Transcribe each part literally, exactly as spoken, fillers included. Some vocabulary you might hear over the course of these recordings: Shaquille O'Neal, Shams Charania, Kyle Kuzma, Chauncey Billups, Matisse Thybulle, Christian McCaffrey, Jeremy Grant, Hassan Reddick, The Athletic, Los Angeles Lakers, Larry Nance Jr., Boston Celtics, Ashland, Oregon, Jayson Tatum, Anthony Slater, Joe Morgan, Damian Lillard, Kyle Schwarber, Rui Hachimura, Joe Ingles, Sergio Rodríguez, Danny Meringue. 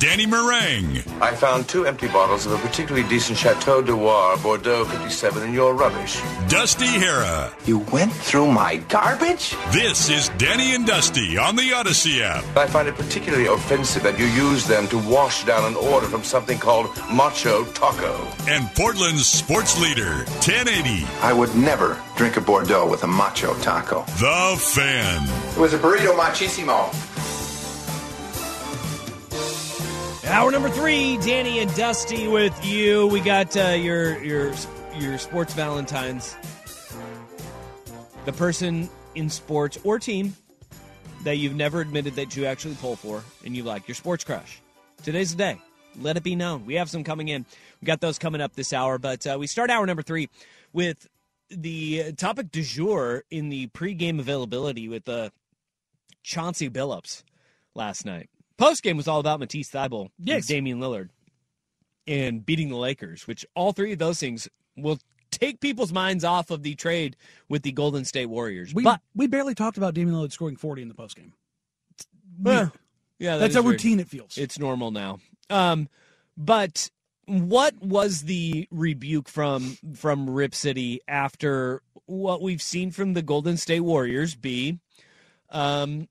Danny Meringue. I found two empty bottles of a particularly decent Chateau Noir Bordeaux fifty-seven in your rubbish. Dusty Hera. You went through my garbage? This is Danny and Dusty on the Odyssey app. I find it particularly offensive that you use them to wash down an order from something called Macho Taco. And Portland's sports leader, ten eighty. I would never drink a Bordeaux with a Macho Taco. The Fan. It was a burrito machissimo. Hour number three, Danny and Dusty with you. We got uh, your your your sports Valentines. The person in sports or team that you've never admitted that you actually pull for and you like, your sports crush. Today's the day. Let it be known. We have some coming in. We got those coming up this hour, but uh, we start hour number three with the topic du jour in the pregame availability with uh, Chauncey Billups last night. Postgame was all about Matisse Thybulle, yes, and Damian Lillard, and beating the Lakers, which all three of those things will take people's minds off of the trade with the Golden State Warriors. We, but we barely talked about Damian Lillard scoring forty in the postgame. Yeah, yeah that that's a weird routine, it feels. It's normal now. Um, but what was the rebuke from from Rip City after what we've seen from the Golden State Warriors be um,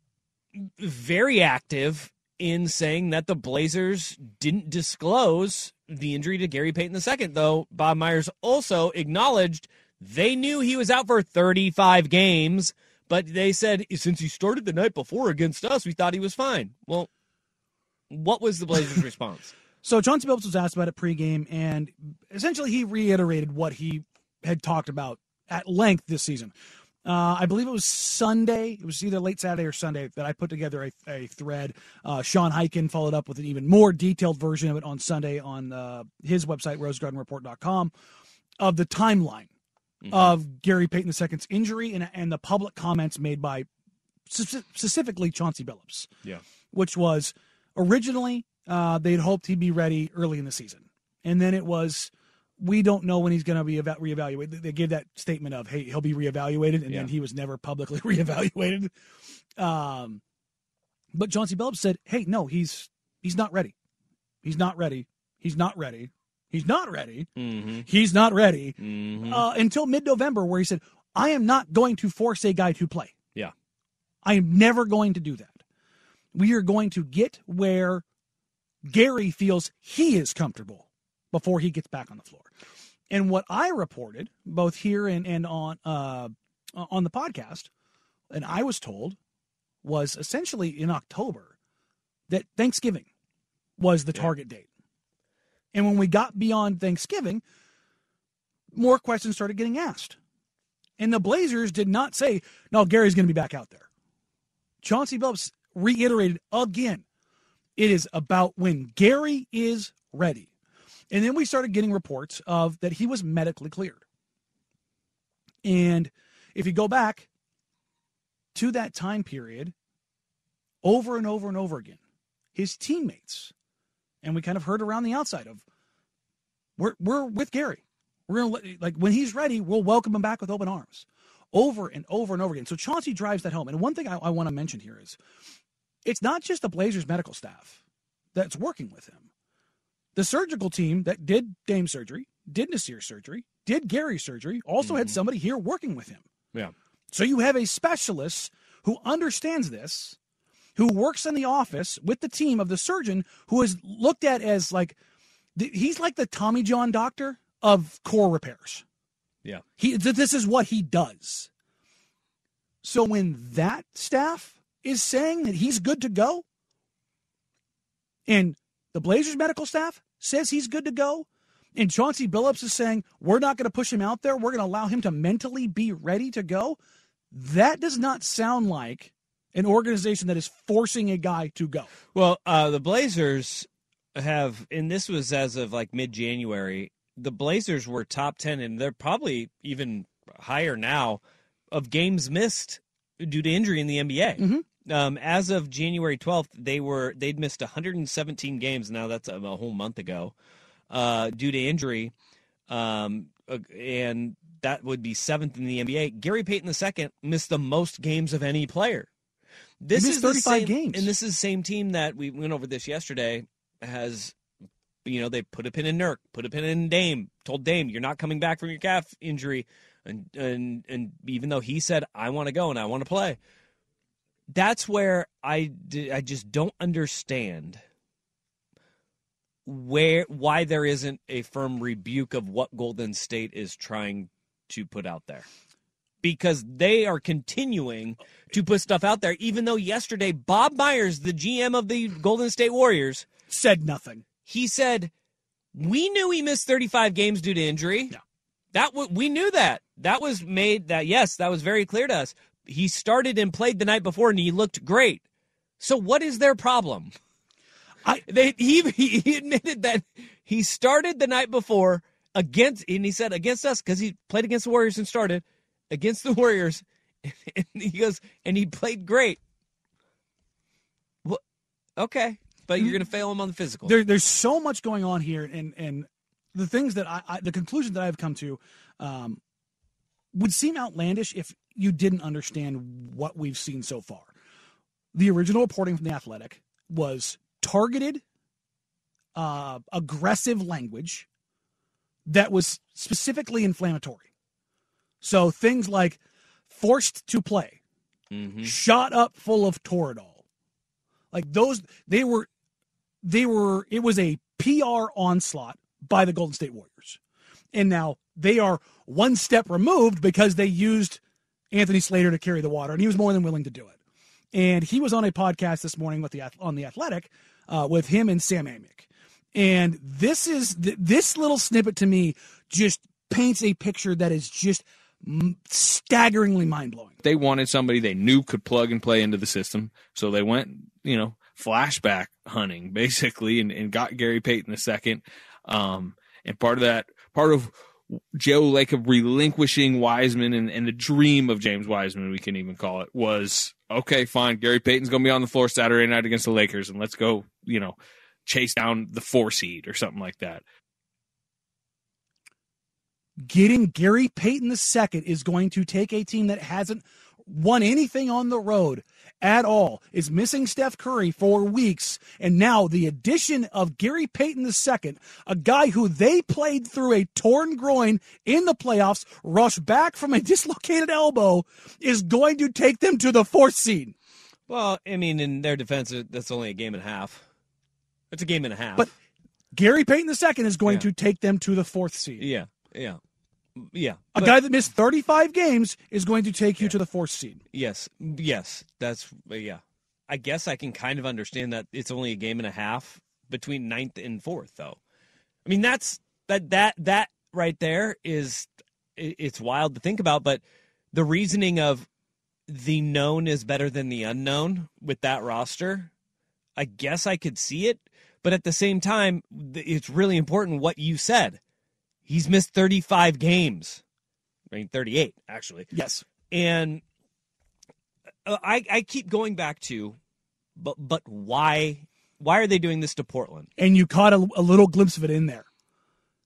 very active in saying that the Blazers didn't disclose the injury to Gary Payton the second, though Bob Myers also acknowledged they knew he was out for thirty-five games, but they said, since he started the night before against us, we thought he was fine. Well, what was the Blazers' response? So Chauncey Billups was asked about it pregame, and essentially he reiterated what he had talked about at length this season. Uh, I believe it was Sunday. It was either late Saturday or Sunday that I put together a, a thread. Uh, Sean Hyken followed up with an even more detailed version of it on Sunday on uh, his website, rose garden report dot com, of the timeline mm-hmm. of Gary Payton the second's injury and, and the public comments made by specifically Chauncey Billups, yeah, which was originally uh, they'd hoped he'd be ready early in the season. And then it was, we don't know when he's going to be eva- reevaluated. They gave that statement of, hey, he'll be reevaluated, and yeah. then he was never publicly reevaluated. Um, but Chauncey Billups said, hey, no, he's he's not ready. He's not ready. He's not ready. He's not ready. Mm-hmm. He's not ready mm-hmm. uh, until mid-November, where he said, I am not going to force a guy to play. Yeah, I am never going to do that. We are going to get where Gary feels he is comfortable before he gets back on the floor. And what I reported, both here and, and on uh, on the podcast, and I was told, was essentially in October, that Thanksgiving was the target date. And when we got beyond Thanksgiving, more questions started getting asked. And the Blazers did not say, no, Gary's going to be back out there. Chauncey Billups reiterated again, it is about when Gary is ready. And then we started getting reports of that he was medically cleared. And if you go back to that time period, over and over and over again, his teammates. And we kind of heard around the outside of, we're we're with Gary. We're gonna let, like when he's ready, we'll welcome him back with open arms. Over and over and over again. So Chauncey drives that home. And one thing I, I want to mention here is it's not just the Blazers medical staff that's working with him. The surgical team that did Dame surgery, did Nasir surgery, did Gary surgery, also mm-hmm. had somebody here working with him. Yeah. So you have a specialist who understands this, who works in the office with the team of the surgeon, who is looked at as like, he's like the Tommy John doctor of core repairs. Yeah. He, this is what he does. So when that staff is saying that he's good to go, and the Blazers medical staff says he's good to go, and Chauncey Billups is saying, we're not going to push him out there, we're going to allow him to mentally be ready to go, that does not sound like an organization that is forcing a guy to go. Well, uh, the Blazers have, and this was as of like mid-January, the Blazers were top ten, and they're probably even higher now, of games missed due to injury in the N B A. Mm-hmm. Um, as of January twelfth, they were they'd missed one hundred seventeen games. Now that's a, a whole month ago, uh, due to injury, um, and that would be seventh in the N B A. Gary Payton the second missed the most games of any player. This is thirty-five games, and this is the same team that we went over this yesterday. Has you know they put a pin in Nurk, put a pin in Dame, told Dame you're not coming back from your calf injury, and and and even though he said I want to go and I want to play. That's where I, I just don't understand where why there isn't a firm rebuke of what Golden State is trying to put out there. Because they are continuing to put stuff out there, even though yesterday Bob Myers, the G M of the Golden State Warriors, said nothing. He said, we knew he missed thirty-five games due to injury. No. That w- we knew that. That was made that, yes, that was very clear to us. He started and played the night before, and he looked great. So what is their problem? I they, he, he admitted that he started the night before against, and he said against us because he played against the Warriors and started against the Warriors. And he goes, and he played great. Well, okay, but you're going to fail him on the physical. There, there's so much going on here, and and the things that I, I the conclusion that I've come to um, would seem outlandish if you didn't understand what we've seen so far. The original reporting from The Athletic was targeted, uh, aggressive language that was specifically inflammatory. So things like forced to play, mm-hmm. shot up full of Toradol. Like those, they were, they were, it was a P R onslaught by the Golden State Warriors. And now they are one step removed because they used Anthony Slater to carry the water, and he was more than willing to do it. And he was on a podcast this morning with the on The Athletic uh, with him and Sam Amick. And this is th- this little snippet to me just paints a picture that is just m- staggeringly mind-blowing. They wanted somebody they knew could plug and play into the system, so they went, you know, flashback hunting, basically, and, and got Gary Payton the second. Um, and part of that, part of Joe Lacob relinquishing Wiseman and, and the dream of James Wiseman, we can even call it, was, okay, fine, Gary Payton's going to be on the floor Saturday night against the Lakers, and let's go, you know, chase down the four seed or something like that. Getting Gary Payton the second is going to take a team that hasn't won anything on the road at all, is missing Steph Curry for weeks, and now the addition of Gary Payton the second, a guy who they played through a torn groin in the playoffs, rushed back from a dislocated elbow, is going to take them to the fourth seed. Well, I mean, in their defense, that's only a game and a half. That's a game and a half. But Gary Payton the second is going yeah. to take them to the fourth seed. Yeah, yeah. Yeah, a but, guy that missed thirty-five games is going to take you yeah. to the fourth seed. Yes, yes, that's yeah. I guess I can kind of understand that it's only a game and a half between ninth and fourth, though. I mean, that's that that that right there is it's wild to think about, but the reasoning of the known is better than the unknown with that roster, I guess I could see it, but at the same time, it's really important what you said. He's missed thirty-five games. I mean, thirty-eight, actually. Yes. And I, I keep going back to, but but why why are they doing this to Portland? And you caught a, a little glimpse of it in there.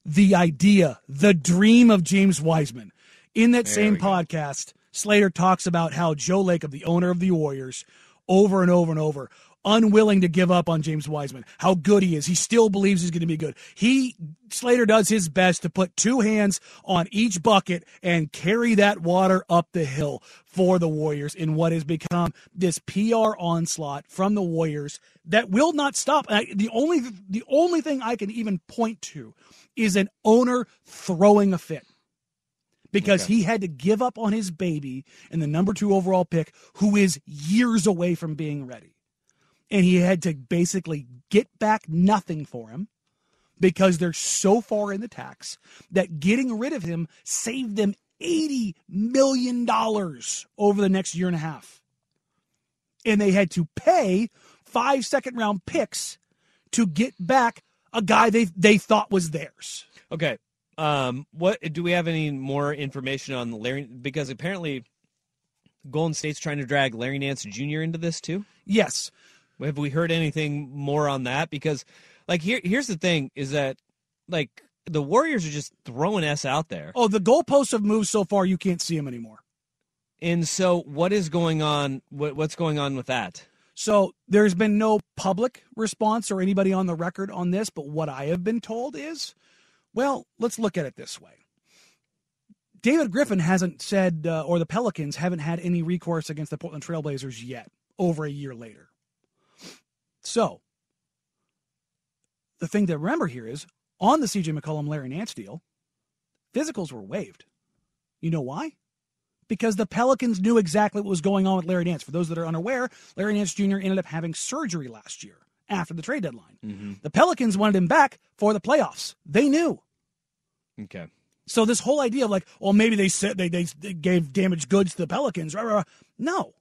The idea, the dream of James Wiseman. In that there same podcast, go. Slater talks about how Joe Lacob, the owner of the Warriors, over and over and over, unwilling to give up on James Wiseman, how good he is. He still believes he's going to be good. He, Slater does his best to put two hands on each bucket and carry that water up the hill for the Warriors in what has become this P R onslaught from the Warriors that will not stop. I, the only, the only thing I can even point to is an owner throwing a fit because okay. he had to give up on his baby and the number two overall pick, who is years away from being ready. And he had to basically get back nothing for him because they're so far in the tax that getting rid of him saved them eighty million dollars over the next year and a half. And they had to pay five second-round picks to get back a guy they they thought was theirs. Okay. Um, what do we have any more information on Larry? Because apparently Golden State's trying to drag Larry Nance Junior into this too? Yes. Have we heard anything more on that? Because, like, here, here's the thing is that, like, the Warriors are just throwing us out there. Oh, the goalposts have moved so far you can't see them anymore. And so what is going on? What, what's going on with that? So there's been no public response or anybody on the record on this, but what I have been told is, well, let's look at it this way. David Griffin hasn't said, uh, or the Pelicans haven't had any recourse against the Portland Trail Blazers yet, over a year later. So, the thing to remember here is, on the C J McCollum-Larry Nance deal, physicals were waived. You know why? Because the Pelicans knew exactly what was going on with Larry Nance. For those that are unaware, Larry Nance Junior ended up having surgery last year after the trade deadline. Mm-hmm. The Pelicans wanted him back for the playoffs. They knew. Okay. So this whole idea of like, well, maybe they said they, they, they gave damaged goods to the Pelicans. Rah, rah, rah. No.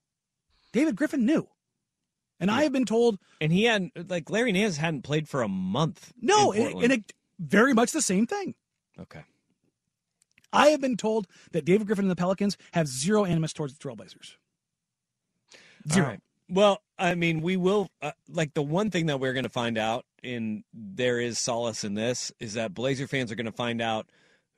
David Griffin knew. And yeah. I have been told... And he hadn't... Like, Larry Nance hadn't played for a month. No, and, and it, very much the same thing. Okay. I have been told that David Griffin and the Pelicans have zero animus towards the Trailblazers. Zero. All right. Well, I mean, we will... Uh, like, the one thing that we're going to find out, and there is solace in this, is that Blazer fans are going to find out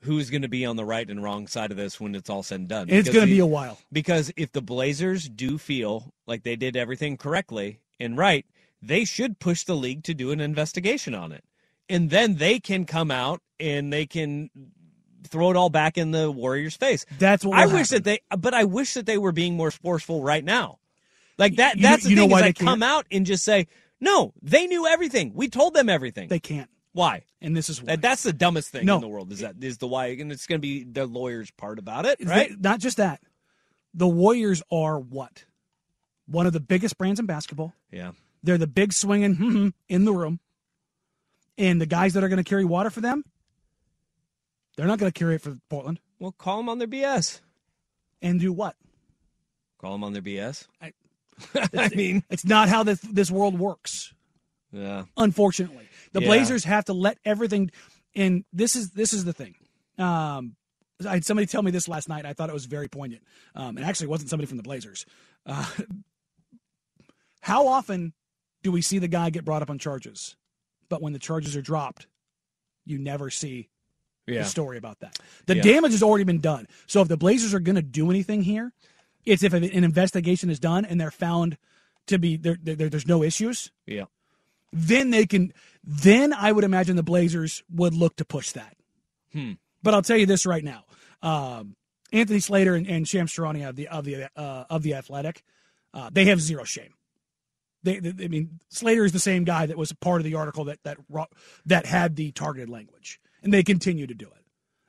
who's going to be on the right and wrong side of this when it's all said and done. It's going to be a while. Because if the Blazers do feel like they did everything correctly and right, they should push the league to do an investigation on it. And then they can come out and they can throw it all back in the Warriors' face. That's what I wish happen. that they but I wish that they were being more forceful right now. Like that you, that's you, the you thing know why is they like come out and just say, "No, they knew everything. We told them everything." They can't. Why? And this is why. That's the dumbest thing no. in the world is that is the why, and it's going to be the lawyers' part about it, right? That, not just that. The Warriors are what? One of the biggest brands in basketball. Yeah. They're the big swinging in the room. And the guys that are going to carry water for them, they're not going to carry it for Portland. Well, call them on their B S. And do what? Call them on their B S? I, I mean. It's not how this, this world works. Yeah. Unfortunately. The yeah. Blazers have to let everything, and this is this is the thing. Um, I had somebody tell me this last night. I thought it was very poignant. Um, and actually, it wasn't somebody from the Blazers. Uh, how often do we see the guy get brought up on charges? But when the charges are dropped, you never see yeah. the story about that. The yeah. damage has already been done. So if the Blazers are going to do anything here, it's if an investigation is done and they're found to be there, there there's no issues. Yeah. Then they can. Then I would imagine the Blazers would look to push that. Hmm. But I'll tell you this right now: um, Anthony Slater and, and Shams Charania of the of the uh, of the Athletic, uh, they have zero shame. They, they, I mean, Slater is the same guy that was part of the article that that that had the targeted language, and they continue to do it.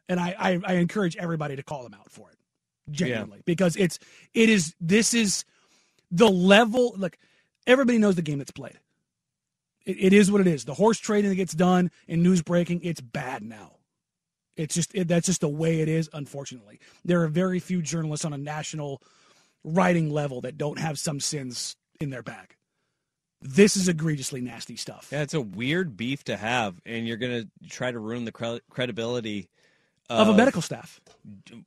And I I, I encourage everybody to call them out for it, genuinely, yeah. because it's it is this is the level. Look, everybody knows the game that's played. It is what it is. The horse trading that gets done and news breaking, it's bad now. It's just it, that's just the way it is, unfortunately. There are very few journalists on a national writing level that don't have some sins in their bag. This is egregiously nasty stuff. Yeah, it's a weird beef to have, and you're going to try to ruin the cre- credibility Of uh, a medical staff.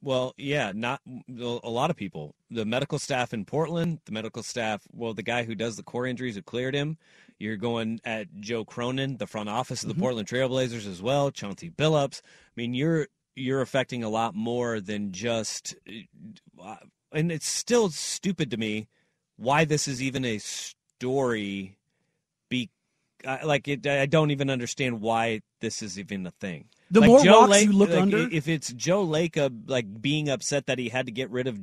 Well, yeah, not a lot of people. The medical staff in Portland, the medical staff, well, the guy who does the core injuries who cleared him. You're going at Joe Cronin, the front office of the mm-hmm. Portland Trail Blazers as well, Chauncey Billups. I mean, you're you're affecting a lot more than just – and it's still stupid to me why this is even a story. Be, like, it, I don't even understand why this is even a thing. The like more Joe rocks Lake, you look like under, if it's Joe Lacob like being upset that he had to get rid of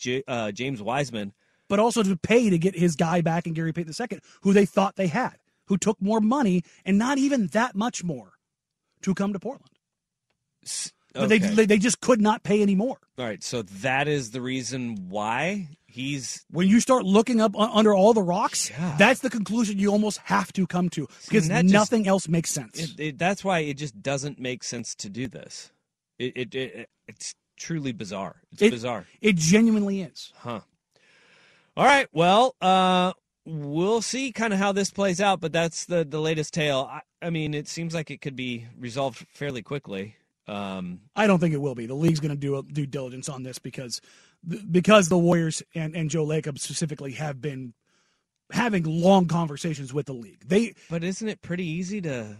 J- uh, James Wiseman, but also to pay to get his guy back in Gary Payton the second, who they thought they had, who took more money and not even that much more to come to Portland, okay. But they they just could not pay any more. All right, so that is the reason why he's when you start looking up under all the rocks, yeah. That's the conclusion you almost have to come to because nothing just, else makes sense. It, it, that's why it just doesn't make sense to do this. It it, it it's truly bizarre. It's it, bizarre. It genuinely is. Huh. All right. Well, uh, we'll see kind of how this plays out, but that's the the latest tale. I, I mean, it seems like it could be resolved fairly quickly. Um, I don't think it will be. The league's going to do a due diligence on this because because the Warriors and, and Joe Lacob specifically have been having long conversations with the league. They, but isn't it pretty easy to,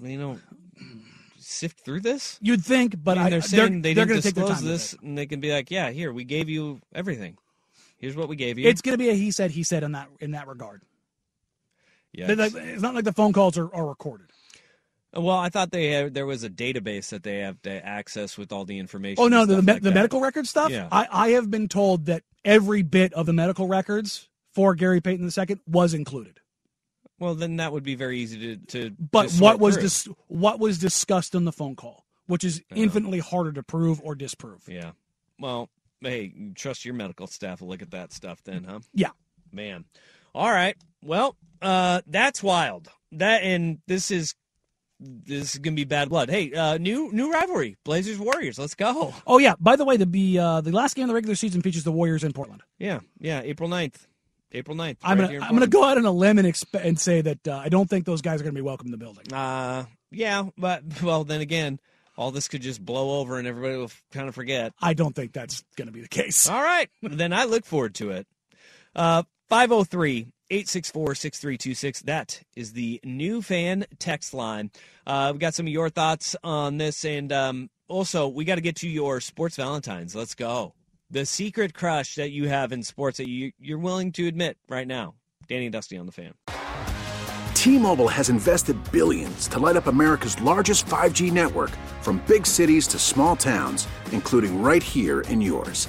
you know, sift through this? You'd think, but I mean, they're I, saying they're, they didn't disclose this, and they can be like, yeah, here, we gave you everything. Here's what we gave you. It's going to be a he said, he said in that, in that regard. Yeah, like, it's not like the phone calls are, are recorded. Well, I thought they had, there was a database that they have to access with all the information. Oh, no, the me- like the that. medical record stuff? Yeah. I, I have been told that every bit of the medical records for Gary Payton the second was included. Well, then that would be very easy to... to but what was dis- what was discussed in the phone call, which is uh-huh. infinitely harder to prove or disprove. Yeah. Well, hey, trust your medical staff to look at that stuff then, huh? Yeah. Man. All right. Well, uh, that's wild. That and this is... This is gonna be bad blood. Hey, uh, new new rivalry, Blazers Warriors. Let's go. Oh yeah. By the way, the be uh, the last game of the regular season features the Warriors in Portland. Yeah, yeah. April ninth. April ninth. I'm right gonna I'm gonna go out on a limb and exp- and say that uh, I don't think those guys are gonna be welcome in the building. Uh yeah, but well then again, all this could just blow over and everybody will kind of forget. I don't think that's gonna be the case. All right, then I look forward to it. Uh, five oh three. eight six four, six three two six. That is the new fan text line. Uh, we got some of your thoughts on this, and um, also we got to get to your sports Valentines. Let's go. The secret crush that you have in sports that you, you're willing to admit right now. Danny and Dusty on the Fan. T-Mobile has invested billions to light up America's largest five G network, from big cities to small towns, including right here in yours.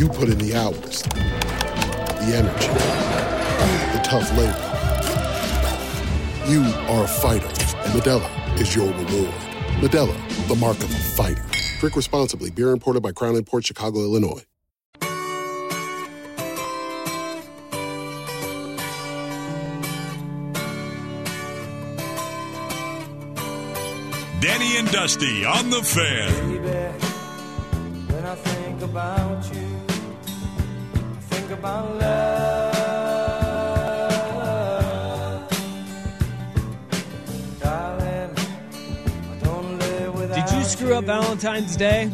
You put in the hours, the energy, the tough labor. You are a fighter, and Modelo is your reward. Modelo, the mark of a fighter. Drink responsibly. Beer imported by Crown Imports, Chicago, Illinois. Kenny and Dusty on The Fan. Baby, when I think about you, I think about love. Darling, I don't live without. Did you screw up Valentine's Day?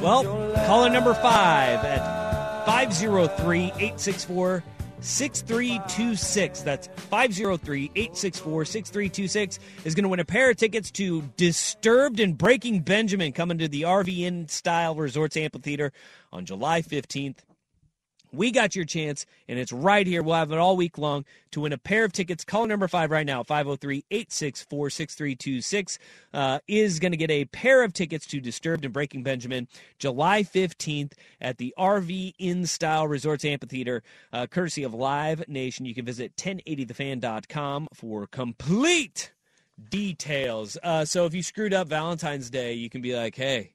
Well, caller number five at five oh three, eight six four, six three two six. That's five oh three, eight six four, six three two six is going to win a pair of tickets to Disturbed and Breaking Benjamin coming to the R V N Style Resorts Amphitheater on July fifteenth. We got your chance, and it's right here. We'll have it all week long to win a pair of tickets. Call number five right now, five oh three, eight six four, six three two six, uh, is going to get a pair of tickets to Disturbed and Breaking Benjamin July fifteenth at the R V Inn Style Resorts Amphitheater, uh, courtesy of Live Nation. You can visit ten eighty the fan dot com for complete details. Uh, so if you screwed up Valentine's Day, you can be like, hey,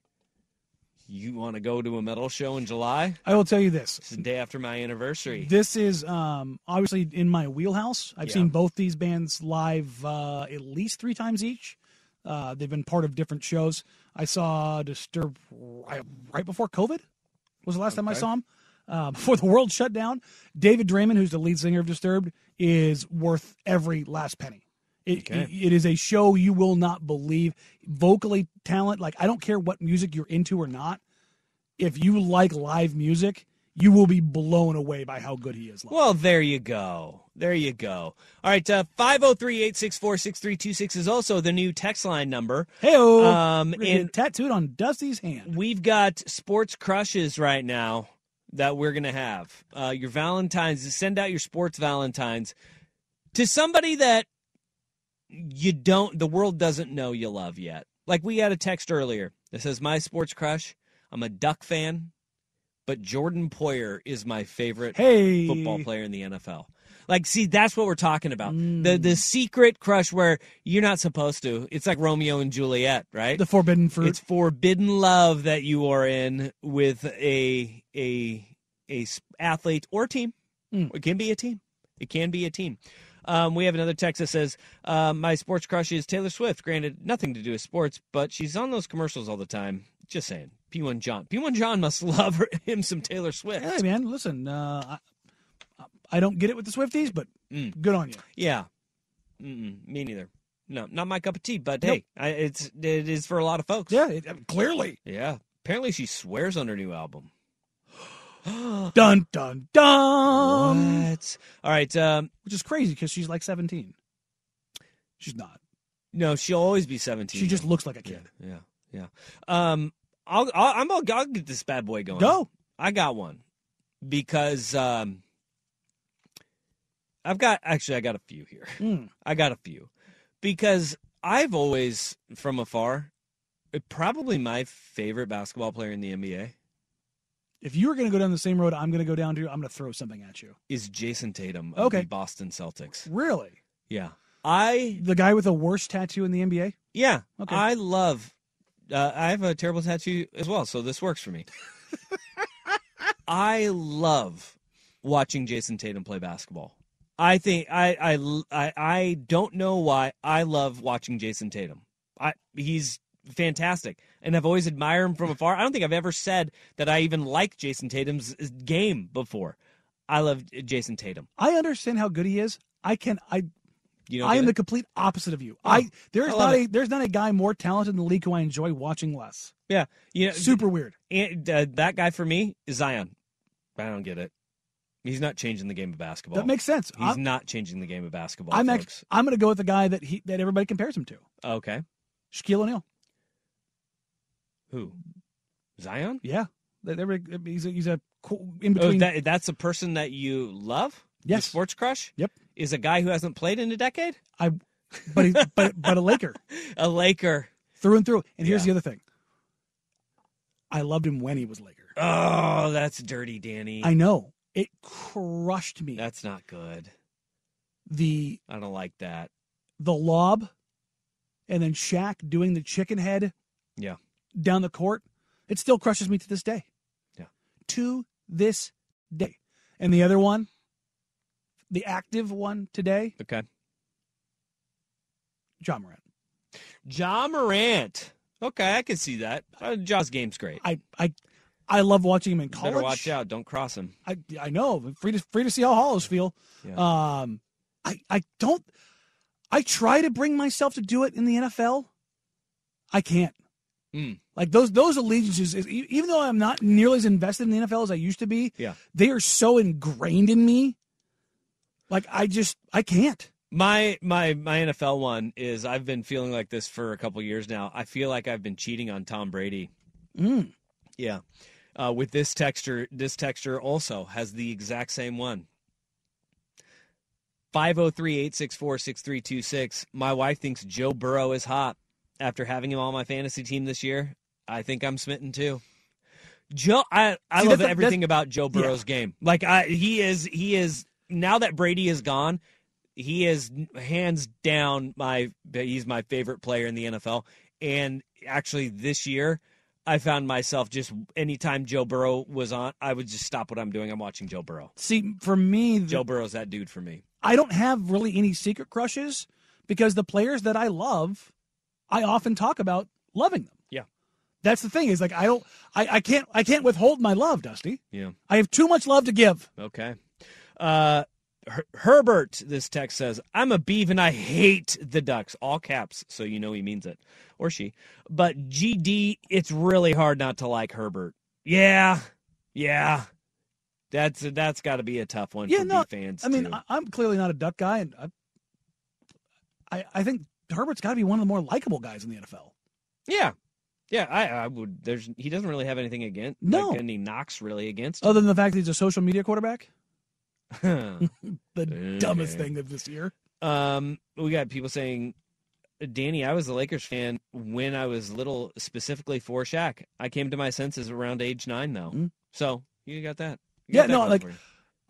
you want to go to a metal show in July? I will tell you this. It's the day after my anniversary. This is um, obviously in my wheelhouse. I've yeah. seen both these bands live uh, at least three times each. Uh, they've been part of different shows. I saw Disturbed right before COVID was the last okay. time I saw them, uh, before the world shut down. David Draymond, who's the lead singer of Disturbed, is worth every last penny. It, okay. it, it is a show you will not believe. Vocally, talent, like, I don't care what music you're into or not. If you like live music, you will be blown away by how good he is live. Well, there you go. There you go. All right, uh, five oh three, eight six four, six three two six is also the new text line number. Hey-oh. Um, and tattooed on Dusty's hand. We've got sports crushes right now that we're going to have. Uh, your Valentines, send out your sports Valentines to somebody that you don't, the world doesn't know you love yet. Like, we had a text earlier that says, my sports crush, I'm a Duck fan, but Jordan Poyer is my favorite hey. football player in the N F L. Like, see, that's what we're talking about. Mm. The the secret crush where you're not supposed to. It's like Romeo and Juliet, right? The forbidden fruit. It's forbidden love that you are in with a a a athlete or team. Mm. It can be a team. It can be a team. Um, we have another text that says, uh, my sports crush is Taylor Swift. Granted, nothing to do with sports, but she's on those commercials all the time. Just saying. P one John. P one John must love her, him some Taylor Swift. Hey, man, listen, uh, I, I don't get it with the Swifties, but mm. good on you. Yeah. Mm-mm, me neither. No, not my cup of tea, but nope. hey, I, it's, it is for a lot of folks. Yeah, it, clearly. Yeah. Apparently she swears on her new album. Dun, dun, dun. What? All right. Um, Which is crazy because she's like seventeen. She's not. No, she'll always be seventeen. She just looks like a kid. Yeah, yeah. yeah. Um, I'll, I'll, I'm, I'll, I'll get this bad boy going. Go. I got one because um, I've got, actually, I got a few here. Mm. I got a few because I've always, from afar, probably my favorite basketball player in the N B A. If you're going to go down the same road I'm going to go down to, I'm going to throw something at you. Is Jayson Tatum of okay. the Boston Celtics. Really? Yeah. I The guy with the worst tattoo in the N B A? Yeah. Okay. I love... Uh, I have a terrible tattoo as well, so this works for me. I love watching Jayson Tatum play basketball. I think... I, I, I, I don't know why I love watching Jayson Tatum. I He's... fantastic, and I've always admired him from afar. I don't think I've ever said that I even liked Jayson Tatum's game before. I love Jayson Tatum. I understand how good he is. I can. I. You know. I am it? the complete opposite of you. Yeah. I there's I not it. a there's not a guy more talented in the league who I enjoy watching less. Yeah, you know, super weird. And uh, that guy for me is Zion. I don't get it. He's not changing the game of basketball. That makes sense. He's I'm, not changing the game of basketball. I'm ex- I'm going to go with the guy that he that everybody compares him to. Okay, Shaquille O'Neal. Who? Zion? Yeah. He's a, he's a cool in-between. Oh, that, that's a person that you love? Yes. Your sports crush? Yep. Is a guy who hasn't played in a decade? I, But he, but, but a Laker. A Laker. Through and through. And yeah. here's the other thing. I loved him when he was Laker. Oh, that's dirty, Danny. I know. It crushed me. That's not good. The I don't like that. The lob and then Shaq doing the chicken head. Yeah. Down the court, it still crushes me to this day. Yeah. To this day. And the other one, the active one today. Okay. Ja Morant. Ja Morant. Okay, I can see that. Uh, Ja's game's great. I, I I love watching him in college. Better watch out. Don't cross him. I I know. Free to free to see how hollows feel. Yeah. Um, I, I don't – I try to bring myself to do it in the N F L. I can't. Mm. Like those those allegiances, is, even though I'm not nearly as invested in the N F L as I used to be, yeah. they are so ingrained in me. Like I just – I can't. My my my N F L one is I've been feeling like this for a couple years now. I feel like I've been cheating on Tom Brady. Mm. Yeah, uh, with this texture, this texture also has the exact same one. five oh three, eight six four, six three two six. My wife thinks Joe Burrow is hot. After having him on my fantasy team this year, I think I'm smitten too. Joe, I I See, love everything about Joe Burrow's yeah. game. Like I, he is he is now that Brady is gone. He is hands down my he's my favorite player in the N F L. And actually this year I found myself just anytime Joe Burrow was on, I would just stop what I'm doing. I'm watching Joe Burrow. See, for me, the, Joe Burrow's that dude for me. I don't have really any secret crushes because the players that I love, I often talk about loving them. Yeah. That's the thing, is like I don't I, I can't I can't withhold my love, Dusty. Yeah. I have too much love to give. Okay. Uh Her- Herbert, this text says, I'm a beeve and I hate the Ducks. All caps, so you know he means it. Or she. But G D, it's really hard not to like Herbert. Yeah. Yeah. That's that's got to be a tough one yeah, for no, fans, I mean, too. I, I'm clearly not a Duck guy, and I I, I think Herbert's got to be one of the more likable guys in the N F L. Yeah. Yeah, I, I would. There's He doesn't really have anything against. No. Like, and he knocks really against. Other him. Than the fact that he's a social media quarterback? the okay. dumbest thing of this year. Um, we got people saying, Danny, I was a Lakers fan when I was little, specifically for Shaq. I came to my senses around age nine, though. Mm-hmm. So you got that. You yeah, got that no, like, you, you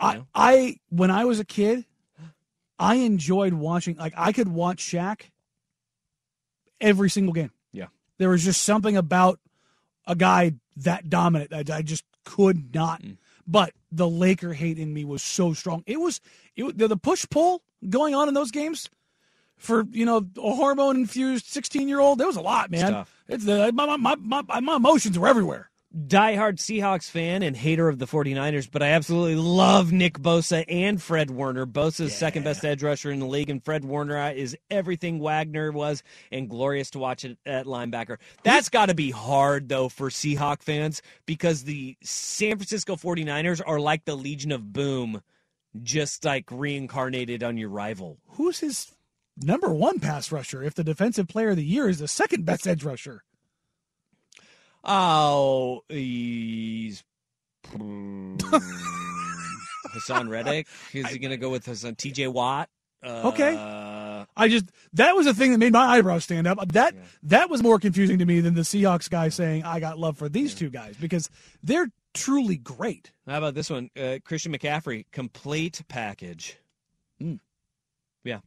I, I, when I was a kid, I enjoyed watching, like, I could watch Shaq every single game. Yeah. There was just something about a guy that dominant. I, I just could not. Mm. But the Laker hate in me was so strong. It was it, the push-pull going on in those games for, you know, a hormone-infused sixteen-year-old. There was a lot, man. Stuff. It's the, my, my, my, my emotions were everywhere. Diehard Seahawks fan and hater of the 49ers, but I absolutely love Nick Bosa and Fred Warner. Bosa's yeah. second-best edge rusher in the league, and Fred Warner is everything Wagner was, and glorious to watch it at linebacker. That's got to be hard, though, for Seahawk fans, because the San Francisco 49ers are like the Legion of Boom, just like reincarnated on your rival. Who's his number one pass rusher if the defensive player of the year is the second-best edge rusher? Oh, he's Hassan Reddick. Is he going to go with Hassan? T J Watt? Uh, okay. I just that was the thing that made my eyebrows stand up. That yeah. that was more confusing to me than the Seahawks guy saying I got love for these yeah. two guys because they're truly great. How about this one? Uh, Christian McCaffrey, complete package. Mm. Yeah,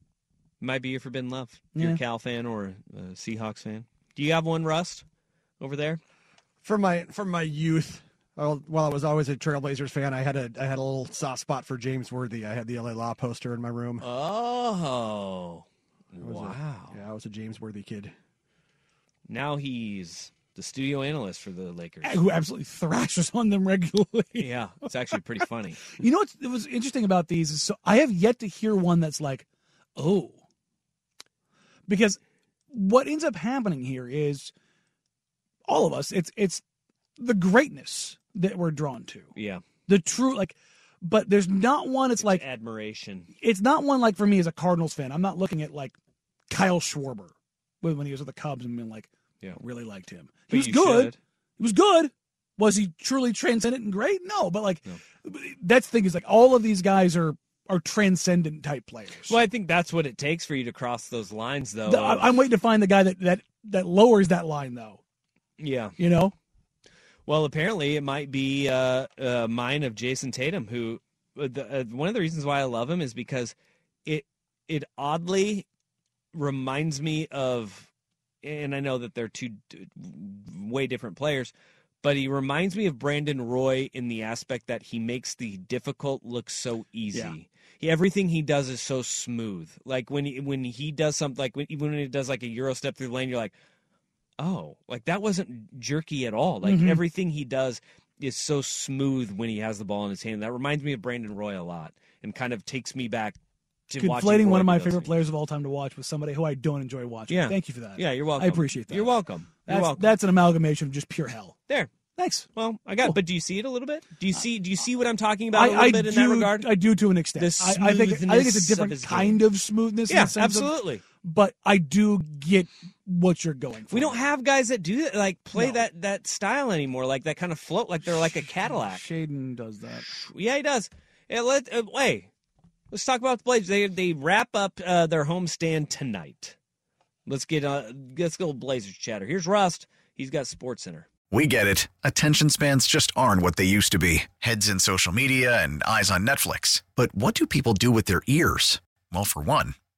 might be your forbidden love. If yeah. you're a Cal fan or a Seahawks fan. Do you have one, Rust, over there? For my for my youth, while well, I was always a Trailblazers fan, I had a I had a little soft spot for James Worthy. I had the L A Law poster in my room. Oh, wow! A, yeah, I was a James Worthy kid. Now he's the studio analyst for the Lakers, who absolutely thrashes on them regularly. Yeah, it's actually pretty funny. You know what was interesting about these is so I have yet to hear one that's like, oh, because what ends up happening here is. All of us, it's it's the greatness that we're drawn to. Yeah. The true, like, but there's not one, it's, it's like. Admiration. It's not one, like, for me as a Cardinals fan. I'm not looking at, like, Kyle Schwarber when he was with the Cubs and being like, yeah, really liked him. He but was good. Should. He was good. Was he truly transcendent and great? No, but, like, no. That's the thing is, like, all of these guys are. Are transcendent type players. Well, I think that's what it takes for you to cross those lines, though. The, of... I'm waiting to find the guy that, that, that lowers that line, though. Yeah. You know? Well, apparently it might be uh, uh, mine of Jayson Tatum, who uh, the, uh, one of the reasons why I love him is because it it oddly reminds me of, and I know that they're two d- way different players, but he reminds me of Brandon Roy in the aspect that he makes the difficult look so easy. Yeah. He, everything he does is so smooth. Like when he, when he does something, like when, even when he does like a Euro step through the lane, you're like, oh, like that wasn't jerky at all. Like mm-hmm. everything he does is so smooth when he has the ball in his hand. That reminds me of Brandon Roy a lot and kind of takes me back. Conflating one of my favorite players of all time to watch with somebody who I don't enjoy watching. Yeah. Thank you for that. Yeah, you're welcome. I appreciate that. You're welcome. You're that's, welcome. That's an amalgamation of just pure hell. There. Thanks. Well, I got it. But do you see it a little bit? Do you see Do you see what I'm talking about I, a little I bit do, in that regard? I do to an extent. The I, I, think, I think it's a different of kind game. Of smoothness. Yeah, in the sense absolutely. Of, but I do get what you're going for. We don't have guys that do that, like play no. that, that style anymore, like that kind of float, like they're like a Cadillac. Shaden does that. Yeah, he does. Yeah, let, uh, wait. Let's talk about the Blazers. They they wrap up uh, their homestand tonight. Let's get uh, let's go Blazers chatter. Here's Rust. He's got SportsCenter. We get it. Attention spans just aren't what they used to be. Heads in social media and eyes on Netflix. But what do people do with their ears? Well, for one,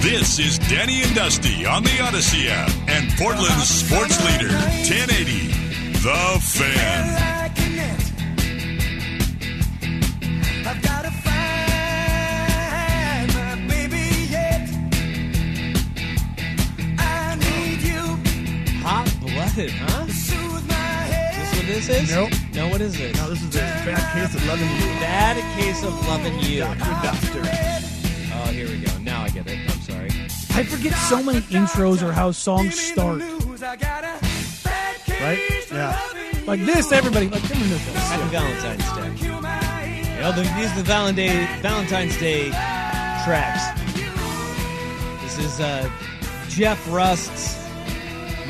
This is Danny and Dusty on the Odyssey app and Portland's sports leader, ten eighty, The Fan. I've got to find my baby yet. I need you. Hot-blooded, huh? Is this what this is? Nope. No, what is it? No, this is a bad case of loving you. Bad case of loving you. Doctor, doctor. Oh, here we go. Now I get it. I'm sorry. I forget so many intros or how songs start. Right? Yeah. Like this, everybody. Like, come on, this. Happy Valentine's Day. Yeah, the, these are the Valentine's Day tracks. This is uh, Jeff Rust's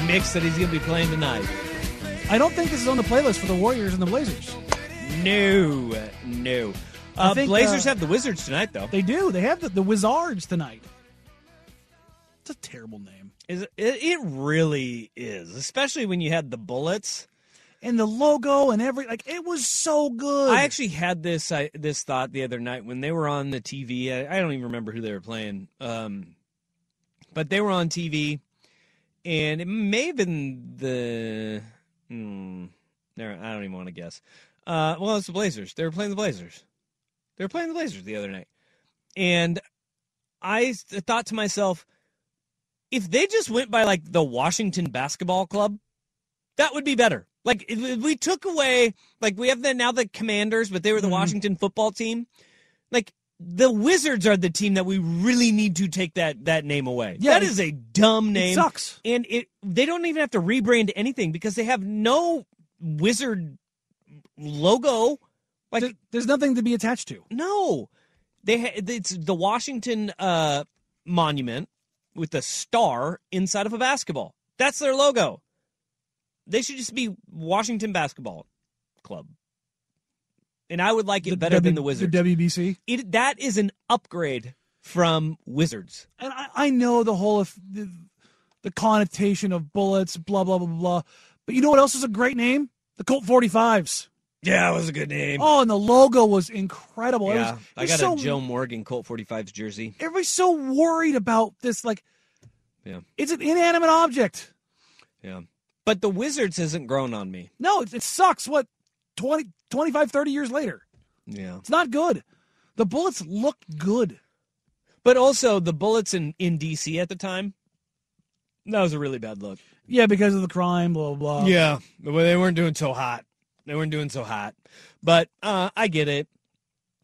mix that he's going to be playing tonight. I don't think this is on the playlist for the Warriors and the Blazers. No. No. Uh, think, Blazers uh, have the Wizards tonight, though. They do. They have the, the Wizards tonight. It's a terrible name. Is it, it really is, especially when you had the bullets and the logo and every like. It was so good. I actually had this I, this thought the other night when they were on the T V. I, I don't even remember who they were playing, um, but they were on T V, and it may have been the. Hmm, I don't even want to guess. Uh, well, it's the Blazers. They were playing the Blazers. They were playing the Blazers the other night. And I thought to myself, if they just went by, like, the Washington Basketball Club, that would be better. Like, if we took away, like, we have the, now the Commanders, but they were the mm-hmm. Washington football team. Like, the Wizards are the team that we really need to take that, that name away. Yeah, that is a dumb name. It sucks. And it, they don't even have to rebrand anything because they have no Wizard logo. Like, there's nothing to be attached to. No. They ha- it's the Washington uh, monument with a star inside of a basketball. That's their logo. They should just be Washington Basketball Club. And I would like it the better w- than the Wizards. The W B C? It, that is an upgrade from Wizards. And I, I know the whole of the, the connotation of bullets, blah, blah, blah, blah. But you know what else is a great name? The Colt forty-fives. Yeah, it was a good name. Oh, and the logo was incredible. Yeah, it was, it I got so, a Joe Morgan Colt forty-fives jersey. Everybody's so worried about this. Like, yeah, it's an inanimate object. Yeah, but the Wizards hasn't grown on me. No, it, it sucks. What, twenty, twenty-five, thirty years later? Yeah. It's not good. The Bullets looked good. But also, the Bullets in, in D C at the time, that was a really bad look. Yeah, because of the crime, blah, blah, blah. Yeah, but they weren't doing so hot. They weren't doing so hot. But uh, I get it.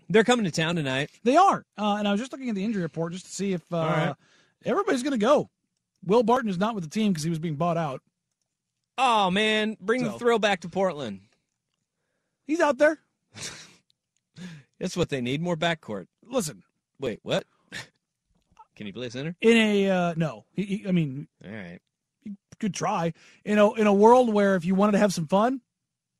They're coming to town tonight. They are. Uh, and I was just looking at the injury report just to see if uh, right. everybody's going to go. Will Barton is not with the team because he was being bought out. Oh, man. Bring so. the thrill back to Portland. He's out there. That's what they need, more backcourt. Listen. Wait, what? Can he play center? In a, uh, no. He, he, I mean. All right. You could try. In a, in a world where if you wanted to have some fun,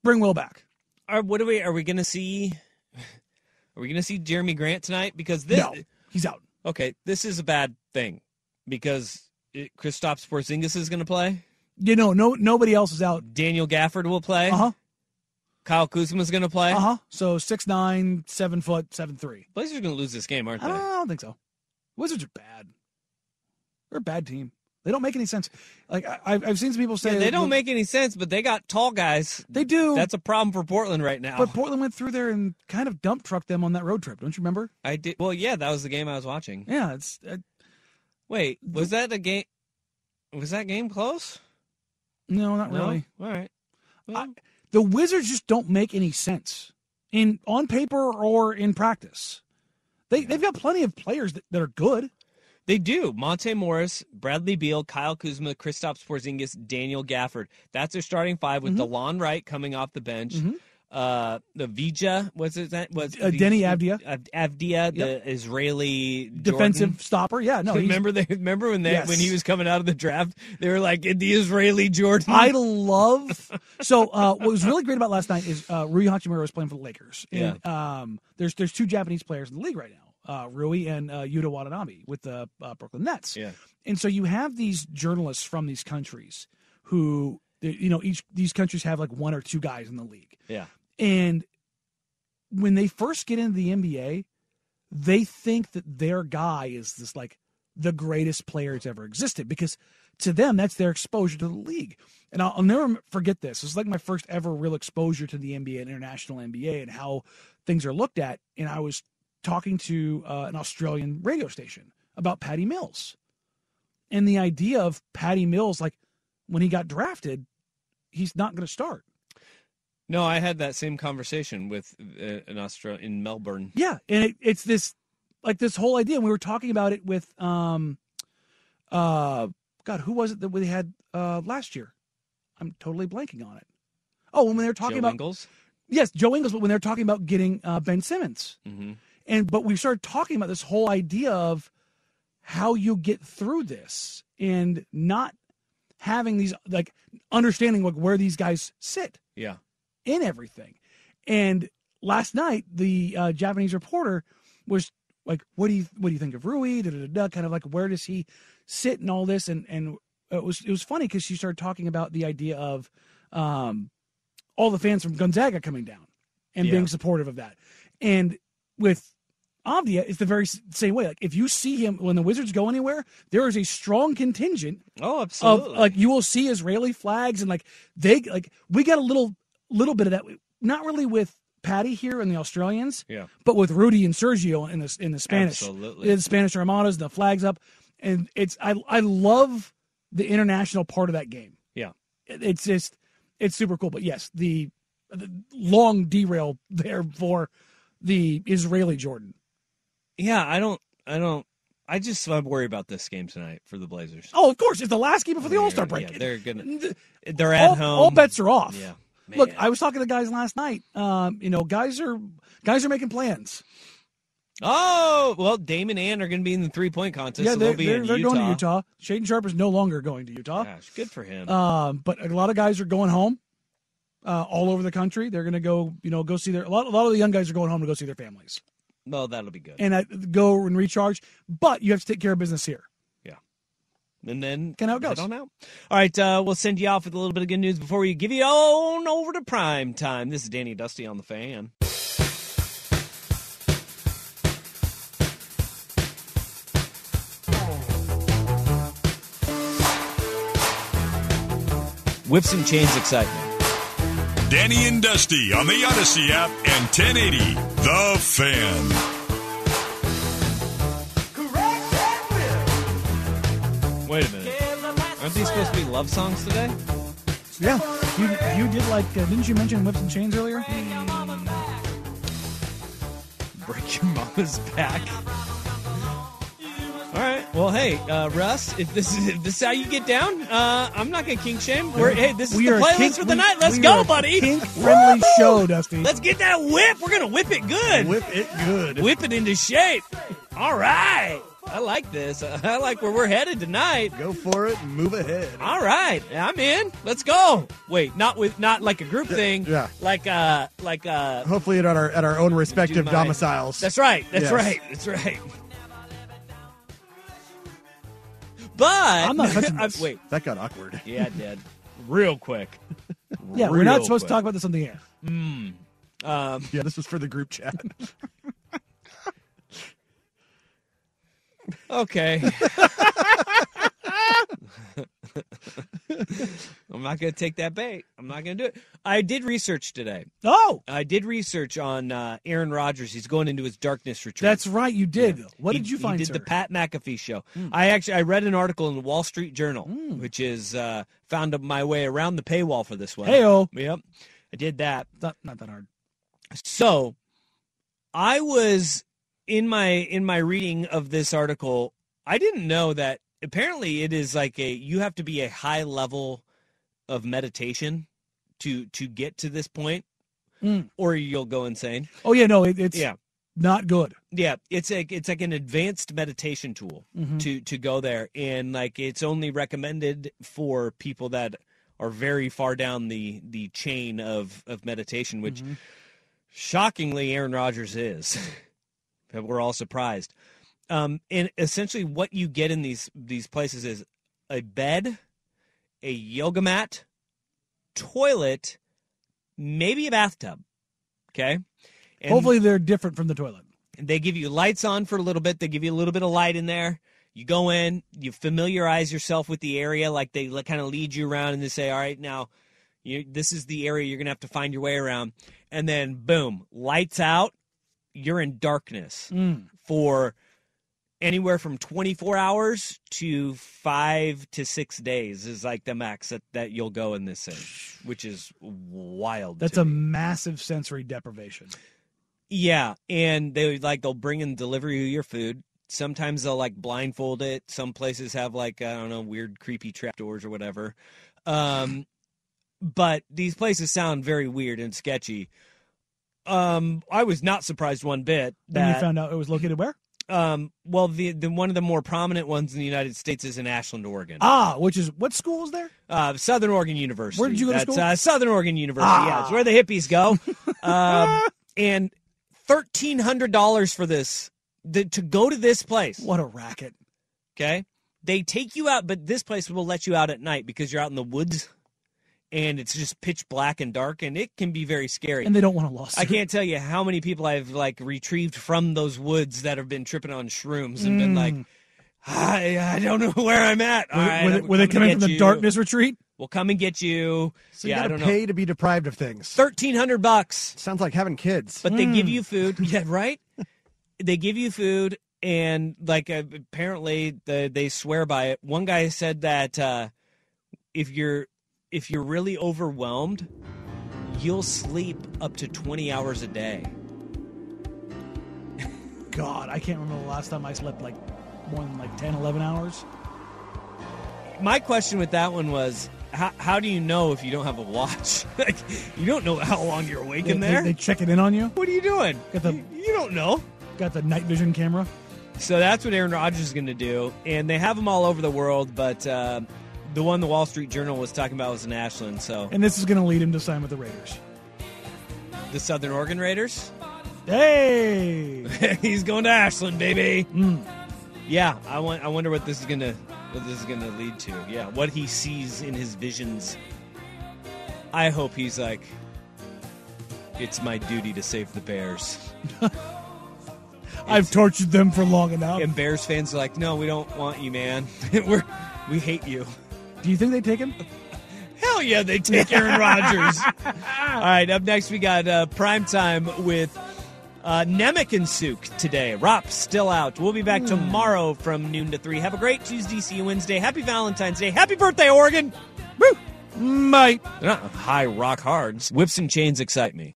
Bring Will back. Are what are we? Are we going to see? Are we going to see Jeremy Grant tonight? Because this no, he's out. Okay, this is a bad thing because it, Kristaps Porzingis is going to play. You know, no nobody else is out. Daniel Gafford will play. Uh huh. Kyle Kuzma is going to play. Uh huh. So six nine, seven foot, seven three. Blazers are going to lose this game, aren't they? I don't, I don't think so. Wizards are bad. They're a bad team. They don't make any sense. Like I, I've seen some people say, yeah, they don't make any sense, but they got tall guys. They do. That's a problem for Portland right now. But Portland went through there and kind of dump trucked them on that road trip. Don't you remember? I did. Well, yeah, that was the game I was watching. Yeah. It's. Uh, Wait, was the, that a game? Was that game close? No, not really. No? All right. Well, I, the Wizards just don't make any sense in on paper or in practice. They yeah. they've got plenty of players that, that are good. They do. Monte Morris, Bradley Beal, Kyle Kuzma, Kristaps Porzingis, Daniel Gafford. That's their starting five with mm-hmm. DeLon Wright coming off the bench. Mm-hmm. Uh, the Avdija, what's his name? Was uh, Deni Avdija. Avdija, yep. The Israeli defensive Jordan. Stopper. Yeah, no. Remember they remember when they yes. when he was coming out of the draft, they were like the Israeli Jordan. I love. So uh, what was really great about last night is uh, Rui Hachimura was playing for the Lakers. And, yeah. Um, there's there's two Japanese players in the league right now. Uh, Rui and uh, Yuta Watanabe with the uh, Brooklyn Nets. Yeah. And so you have these journalists from these countries who, you know, each these countries have like one or two guys in the league. Yeah. And when they first get into the N B A, they think that their guy is this like the greatest player that's ever existed because to them, that's their exposure to the league. And I'll, I'll never forget this. It's like my first ever real exposure to the N B A and international N B A and how things are looked at. And I was talking to uh, an Australian radio station about Patty Mills and the idea of Patty Mills, like when he got drafted, he's not going to start. No, I had that same conversation with uh, an Australian in Melbourne. Yeah. And it, it's this, like this whole idea. And we were talking about it with, um, uh, God, who was it that we had uh, last year? I'm totally blanking on it. Oh, when they were talking Joe about Ingles? Yes, Joe Ingles, but when they're talking about getting uh, Ben Simmons. Mm-hmm. And but we started talking about this whole idea of how you get through this and not having these like understanding like where these guys sit. Yeah. In everything. And last night the uh, Japanese reporter was like, "What do you what do you think of Rui? Da, da, da, da, kind of like where does he sit in all this?" And and it was it was funny because she started talking about the idea of um, all the fans from Gonzaga coming down and yeah. being supportive of that. And with Avdija, it's the very same way. Like if you see him when the Wizards go anywhere, there is a strong contingent. Oh, absolutely! Of, like you will see Israeli flags and like they like we got a little little bit of that. Not really with Patty here and the Australians, yeah. But with Rudy and Sergio in the in the Spanish, absolutely, in the Spanish Armadas, the flags up, and it's I I love the international part of that game. Yeah, it, it's just it's super cool. But yes, the, the long derail there for the Israeli Jordan. Yeah, I don't, I don't, I just, I worry about this game tonight for the Blazers. Oh, of course. It's the last game before the All-Star break. Yeah, they're going to, they're at all, home. All bets are off. Yeah. Man. Look, I was talking to guys last night. Um, you know, guys are, guys are making plans. Oh, well, Dame and Ann are going to be in the three-point contest. Yeah, so they're, they'll be they're, in they're Utah. Going to Utah. Shaden Sharp is no longer going to Utah. Gosh, good for him. Um, but a lot of guys are going home. Uh, all over the country, they're going to go, you know, go see their, a lot, a lot of the young guys are going home to go see their families. Well, that'll be good. And I, go and recharge, but you have to take care of business here. Yeah. And then kind of goes. Head on out. All right, uh, we'll send you off with a little bit of good news before we give you on over to prime time. This is Danny Dusty on The Fan. Whips and chains excitement. Danny and Dusty on the Odyssey app and ten eighty, The Fan. Wait a minute. Aren't these supposed to be love songs today? Yeah. You you did like, uh, didn't you mention Whips and Chains earlier? Break your mama's back. Break your mama's back. All right. Well, hey, uh, Russ, if this is if this is how you get down, uh, I'm not going to kink shame. We're, hey, this is we the playlist kink, for the we, night. Let's go, buddy. Kink-friendly show, Dusty. Let's get that whip. We're going to whip it good. Whip it good. Whip it into shape. All right. I like this. I like where we're headed tonight. Go for it and move ahead. All right. I'm in. Let's go. Wait, not with not like a group thing. Yeah. Like uh like uh hopefully at our at our own respective domiciles. That's right. That's yes. right. That's right. But I'm not touching this. Wait. That got awkward. Yeah, it did. Real quick. Yeah, Real we're not supposed quick. to talk about this on the air. Mm. Um, yeah, this was for the group chat. Okay. I'm not going to take that bait. I'm not going to do it. I did research today. Oh! I did research on uh, Aaron Rodgers. He's going into his darkness retreat. That's right, you did. Yeah. What he, did you find, He did sir? the Pat McAfee show. Mm. I actually I read an article in the Wall Street Journal, mm. which is uh, found my way around the paywall for this one. Hey-oh. Yep. I did that. Not, not that hard. So, I was... In my in my reading of this article, I didn't know that apparently it is like a you have to be a high level of meditation to to get to this point, mm. or you'll go insane. Oh yeah, no, it, it's yeah. not good. Yeah, it's like it's like an advanced meditation tool mm-hmm. to to go there, and like it's only recommended for people that are very far down the the chain of of meditation, which mm-hmm. shockingly Aaron Rodgers is. We're all surprised. Um, and essentially what you get in these these places is a bed, a yoga mat, toilet, maybe a bathtub. Okay? And hopefully they're different from the toilet. They give you lights on for a little bit. They give you a little bit of light in there. You go in. You familiarize yourself with the area. Like they kind of lead you around and they say, all right, now you, this is the area you're going to have to find your way around. And then, boom, lights out. You're in darkness mm. for anywhere from twenty-four hours to five to six days is like the max that, that you'll go in this thing, which is wild. That's a me. massive sensory deprivation. Yeah. And they like, they'll bring and deliver you your food. Sometimes they'll like blindfold it. Some places have like, I don't know, weird, creepy trapdoors or whatever. Um, but these places sound very weird and sketchy. Um, I was not surprised one bit that when you found out it was located where? Um, well, the, the one of the more prominent ones in the United States is in Ashland, Oregon. Ah, which is what school is there? Uh, Southern Oregon University. Where did you go That's, to school? Uh, Southern Oregon University. Ah. Yeah, it's where the hippies go. um, and thirteen hundred dollars for this the, to go to this place. What a racket! Okay, they take you out, but this place will let you out at night because you're out in the woods. And it's just pitch black and dark, and it can be very scary. And they don't want a lawsuit. I can't tell you how many people I've, like, retrieved from those woods that have been tripping on shrooms and mm. been like, I, I don't know where I'm at. Were, right, were, I'm were they coming from the you. darkness retreat? We'll come and get you. So yeah, you got to pay know. to be deprived of things. thirteen hundred bucks Sounds like having kids. But mm. they give you food. Yeah, right? They give you food, and, like, uh, apparently the, they swear by it. One guy said that uh, if you're... If you're really overwhelmed, you'll sleep up to twenty hours a day. God, I can't remember the last time I slept like more than like ten, eleven hours. My question with that one was, how, how do you know if you don't have a watch? Like, you don't know how long you're awake they, in there. They, they check it in on you? What are you doing? Got the, you, you don't know. Got the night vision camera. So that's what Aaron Rodgers is going to do. And they have them all over the world, but... Uh, The one the Wall Street Journal was talking about was in Ashland, so... And this is going to lead him to sign with the Raiders. The Southern Oregon Raiders? Hey! He's going to Ashland, baby! Mm. Yeah, I, want, I wonder what this is going to what this is going to lead to. Yeah, what he sees in his visions. I hope he's like, it's my duty to save the Bears. I've tortured them for long enough. And Bears fans are like, no, we don't want you, man. We're, we hate you. Do you think they take him? Hell yeah, they take Aaron Rodgers. All right, up next we got uh, Primetime with uh, Nemec and Souk today. Rop's still out. We'll be back mm. tomorrow from noon to three. Have a great Tuesday, see you Wednesday. Happy Valentine's Day. Happy birthday, Oregon. Woo! Mate. They're not high rock hards. Whips and chains excite me.